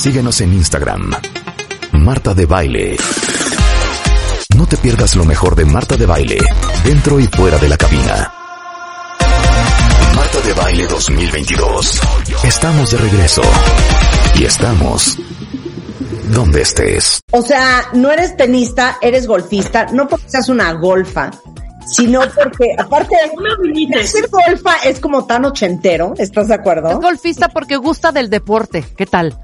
Síguenos en Instagram, Marta de Baile. No te pierdas lo mejor de Marta de Baile, dentro y fuera de la cabina. Marta de Baile 2022. Estamos de regreso. Y estamos donde estés. O sea, no eres tenista, eres golfista, no porque seas una golfa, sino porque, aparte, ser golfa es como tan ochentero, ¿estás de acuerdo? Es golfista porque gusta del deporte, ¿qué tal?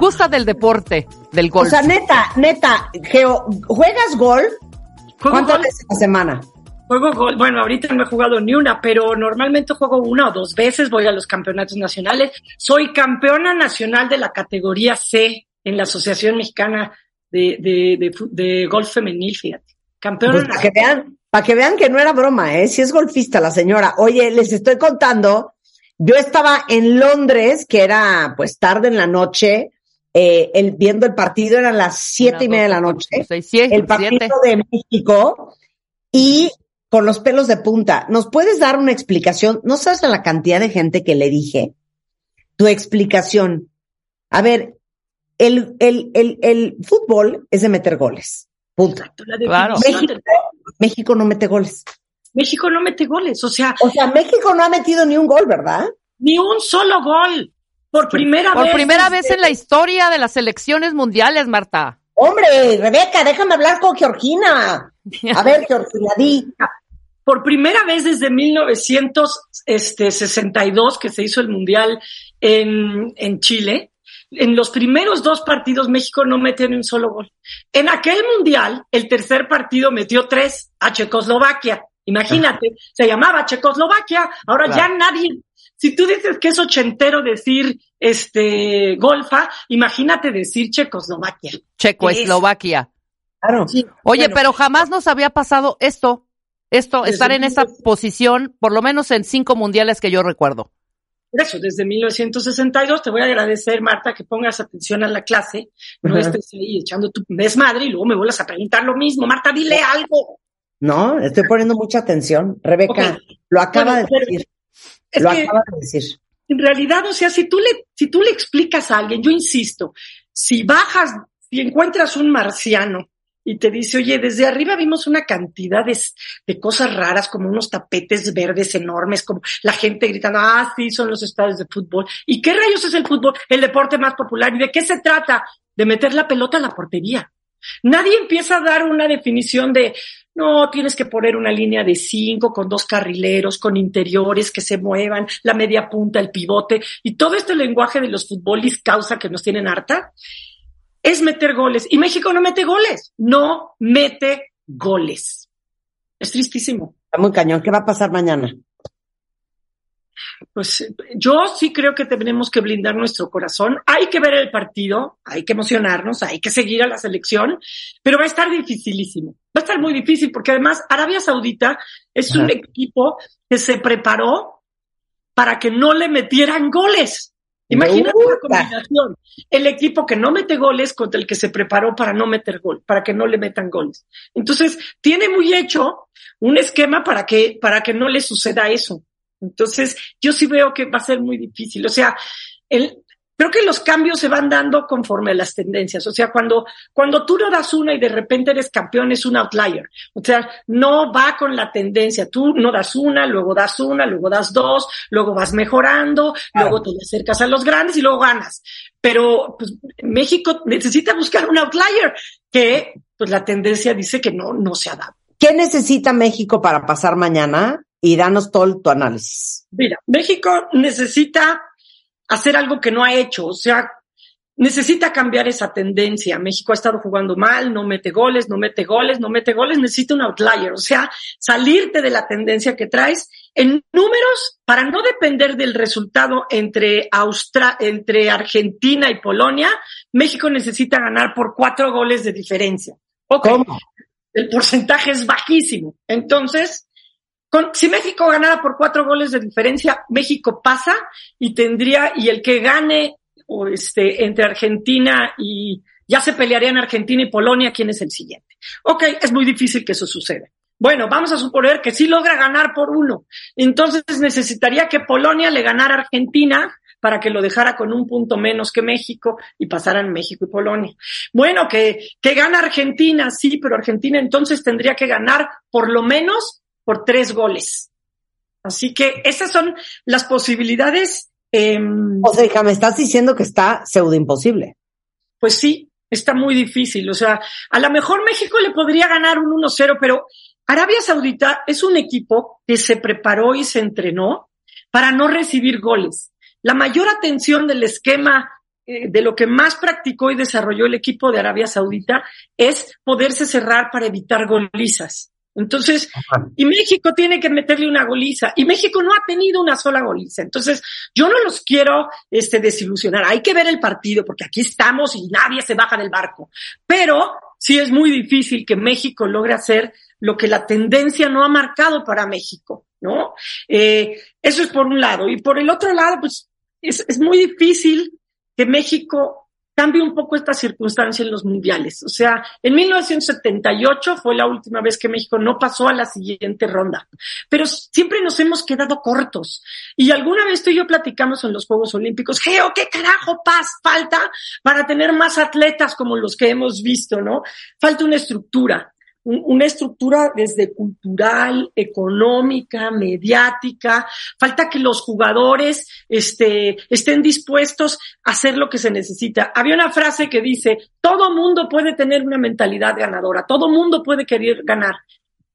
Gusta del deporte, del golf. O sea, neta, Geo, ¿juegas golf? ¿Cuántas veces a la semana? Juego golf, bueno, ahorita no he jugado ni una, pero normalmente juego una o dos veces, voy a los campeonatos nacionales. Soy campeona nacional de la categoría C en la Asociación Mexicana de Golf Femenil, fíjate. Campeona pues nacional. Para que vean que no era broma, ¿eh? Si es golfista la señora. Oye, les estoy contando, yo estaba en Londres, que era pues tarde en la noche, viendo el partido, eran las 7:30 de la noche, 6, el partido 7. De México, y con los pelos de punta. ¿Nos puedes dar una explicación? ¿No sabes la cantidad de gente que le dije? Tu explicación. A ver, el fútbol es de meter goles. Punto. Claro. México no mete goles. México no mete goles, o sea, México no ha metido ni un gol, ¿verdad? Ni un solo gol. Por primera vez en la historia de las selecciones mundiales, Marta. Hombre, Rebeca, déjame hablar con Georgina. A ver, Georgina, di. Por primera vez desde 1962 que se hizo el Mundial en Chile, en los primeros dos partidos México no metió ni un solo gol. En aquel Mundial, el tercer partido metió 3 a Checoslovaquia. Imagínate, se llamaba Checoslovaquia, ahora claro. Ya nadie. Si tú dices que es ochentero decir golfa, imagínate decir Checoslovaquia. Checoslovaquia. Claro. Sí, oye, claro. Pero jamás nos había pasado esto, desde estar en esta posición, por lo menos en 5 mundiales que yo recuerdo. Eso, desde 1962, te voy a agradecer, Marta, que pongas atención a la clase, no estés ahí echando tu desmadre y luego me vuelvas a preguntar lo mismo. Marta, dile algo. No, estoy poniendo mucha atención. Rebeca, okay. Lo acaba de decir. En realidad, o sea, si tú le explicas a alguien, yo insisto, si bajas y encuentras un marciano y te dice, oye, desde arriba vimos una cantidad de cosas raras, como unos tapetes verdes enormes, como la gente gritando, sí, son los estadios de fútbol. ¿Y qué rayos es el fútbol? El deporte más popular. ¿Y de qué se trata? De meter la pelota a la portería. Nadie empieza a dar una definición de, no, tienes que poner una línea de 5 con 2 carrileros, con interiores que se muevan, la media punta, el pivote, y todo este lenguaje de los futbolistas causa que nos tienen harta, es meter goles. Y México no mete goles, Es tristísimo. Está muy cañón. ¿Qué va a pasar mañana? Pues yo sí creo que tenemos que blindar nuestro corazón. Hay que ver el partido, hay que emocionarnos, hay que seguir a la selección, pero va a estar dificilísimo. Va a estar muy difícil porque además Arabia Saudita es un equipo que se preparó para que no le metieran goles. Imagínate una combinación. El equipo que no mete goles contra el que se preparó para no meter gol, para que no le metan goles. Entonces, tiene muy hecho un esquema para que no le suceda eso. Entonces, yo sí veo que va a ser muy difícil. O sea, creo que los cambios se van dando conforme a las tendencias. O sea, cuando tú no das una y de repente eres campeón, es un outlier. O sea, no va con la tendencia. Tú no das una, luego das 2, luego vas mejorando, claro. Luego te acercas a los grandes y luego ganas. Pero pues, México necesita buscar un outlier que pues la tendencia dice que no se adapta. ¿Qué necesita México para pasar mañana? Y danos todo tu análisis. Mira, México necesita hacer algo que no ha hecho, o sea, necesita cambiar esa tendencia. México ha estado jugando mal, no mete goles, necesita un outlier, o sea, salirte de la tendencia que traes en números para no depender del resultado entre Argentina y Polonia. México necesita ganar por 4 goles de diferencia. Okay. ¿Cómo? El porcentaje es bajísimo, entonces... Si México ganara por 4 goles de diferencia, México pasa y el que gane entre Argentina y ya se pelearían Argentina y Polonia, ¿quién es el siguiente? Ok, es muy difícil que eso suceda. Bueno, vamos a suponer que sí logra ganar por 1. Entonces necesitaría que Polonia le ganara a Argentina para que lo dejara con un punto menos que México y pasaran México y Polonia. Bueno, que gana Argentina, sí, pero Argentina entonces tendría que ganar por lo menos por 3 goles. Así que esas son las posibilidades. O sea, hija, me estás diciendo que está pseudo imposible. Pues sí, está muy difícil. O sea, a lo mejor México le podría ganar un 1-0, pero Arabia Saudita es un equipo que se preparó y se entrenó para no recibir goles. La mayor atención del esquema, de lo que más practicó y desarrolló el equipo de Arabia Saudita, es poderse cerrar para evitar golizas. Entonces, y México tiene que meterle una goliza, y México no ha tenido una sola goliza. Entonces, yo no los quiero desilusionar. Hay que ver el partido, porque aquí estamos y nadie se baja del barco. Pero sí es muy difícil que México logre hacer lo que la tendencia no ha marcado para México, ¿no? Eso es por un lado. Y por el otro lado, pues es muy difícil que México cambie un poco esta circunstancia en los mundiales. O sea, en 1978 fue la última vez que México no pasó a la siguiente ronda. Pero siempre nos hemos quedado cortos. Y alguna vez tú y yo platicamos en los Juegos Olímpicos, Geo, ¿qué carajo falta para tener más atletas como los que hemos visto, no? Falta una estructura. Una estructura desde cultural, económica, mediática. Falta que los jugadores estén dispuestos a hacer lo que se necesita. Había una frase que dice, todo mundo puede tener una mentalidad ganadora, todo mundo puede querer ganar,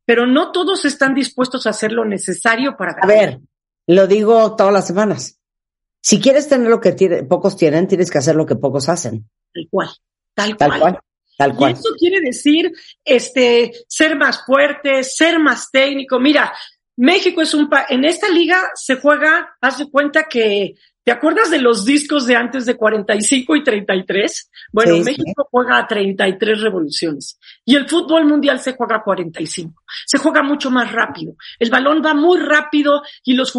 pero no todos están dispuestos a hacer lo necesario para ganar. A ver, lo digo todas las semanas. Si quieres tener lo que pocos tienen, tienes que hacer lo que pocos hacen. Tal cual. Tal cual. Y eso quiere decir, ser más fuerte, ser más técnico. Mira, México es en esta liga se juega, haz de cuenta que, ¿te acuerdas de los discos de antes de 45 y 33? Bueno, sí, México juega a 33 revoluciones. Y el fútbol mundial se juega a 45. Se juega mucho más rápido. El balón va muy rápido y los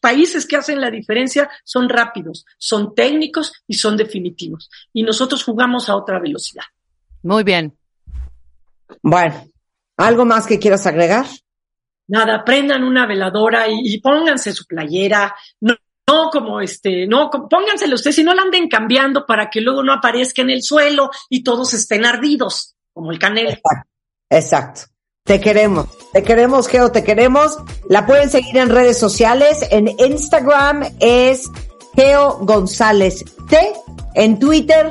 países que hacen la diferencia son rápidos, son técnicos y son definitivos. Y nosotros jugamos a otra velocidad. Muy bien. Bueno, ¿algo más que quieras agregar? Nada, prendan una veladora y pónganse su playera. No, póngansela ustedes y no la anden cambiando para que luego no aparezca en el suelo y todos estén ardidos, como el Canelo. Exacto. Te queremos, Geo, te queremos. La pueden seguir en redes sociales. En Instagram es Geo González T. En Twitter,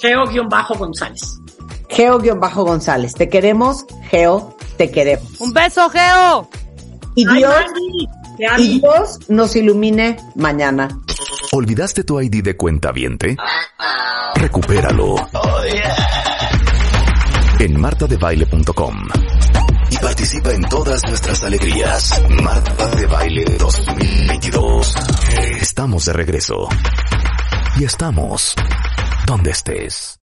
Geo-González. Geo-González. Te queremos, Geo, te queremos. Un beso, Geo. Y Dios nos ilumine mañana. ¿Olvidaste tu ID de cuentaviente? Recupéralo. Oh, yeah. En martadebaile.com. Y participa en todas nuestras alegrías. Marta de Baile 2022. Estamos de regreso. Y estamos donde estés.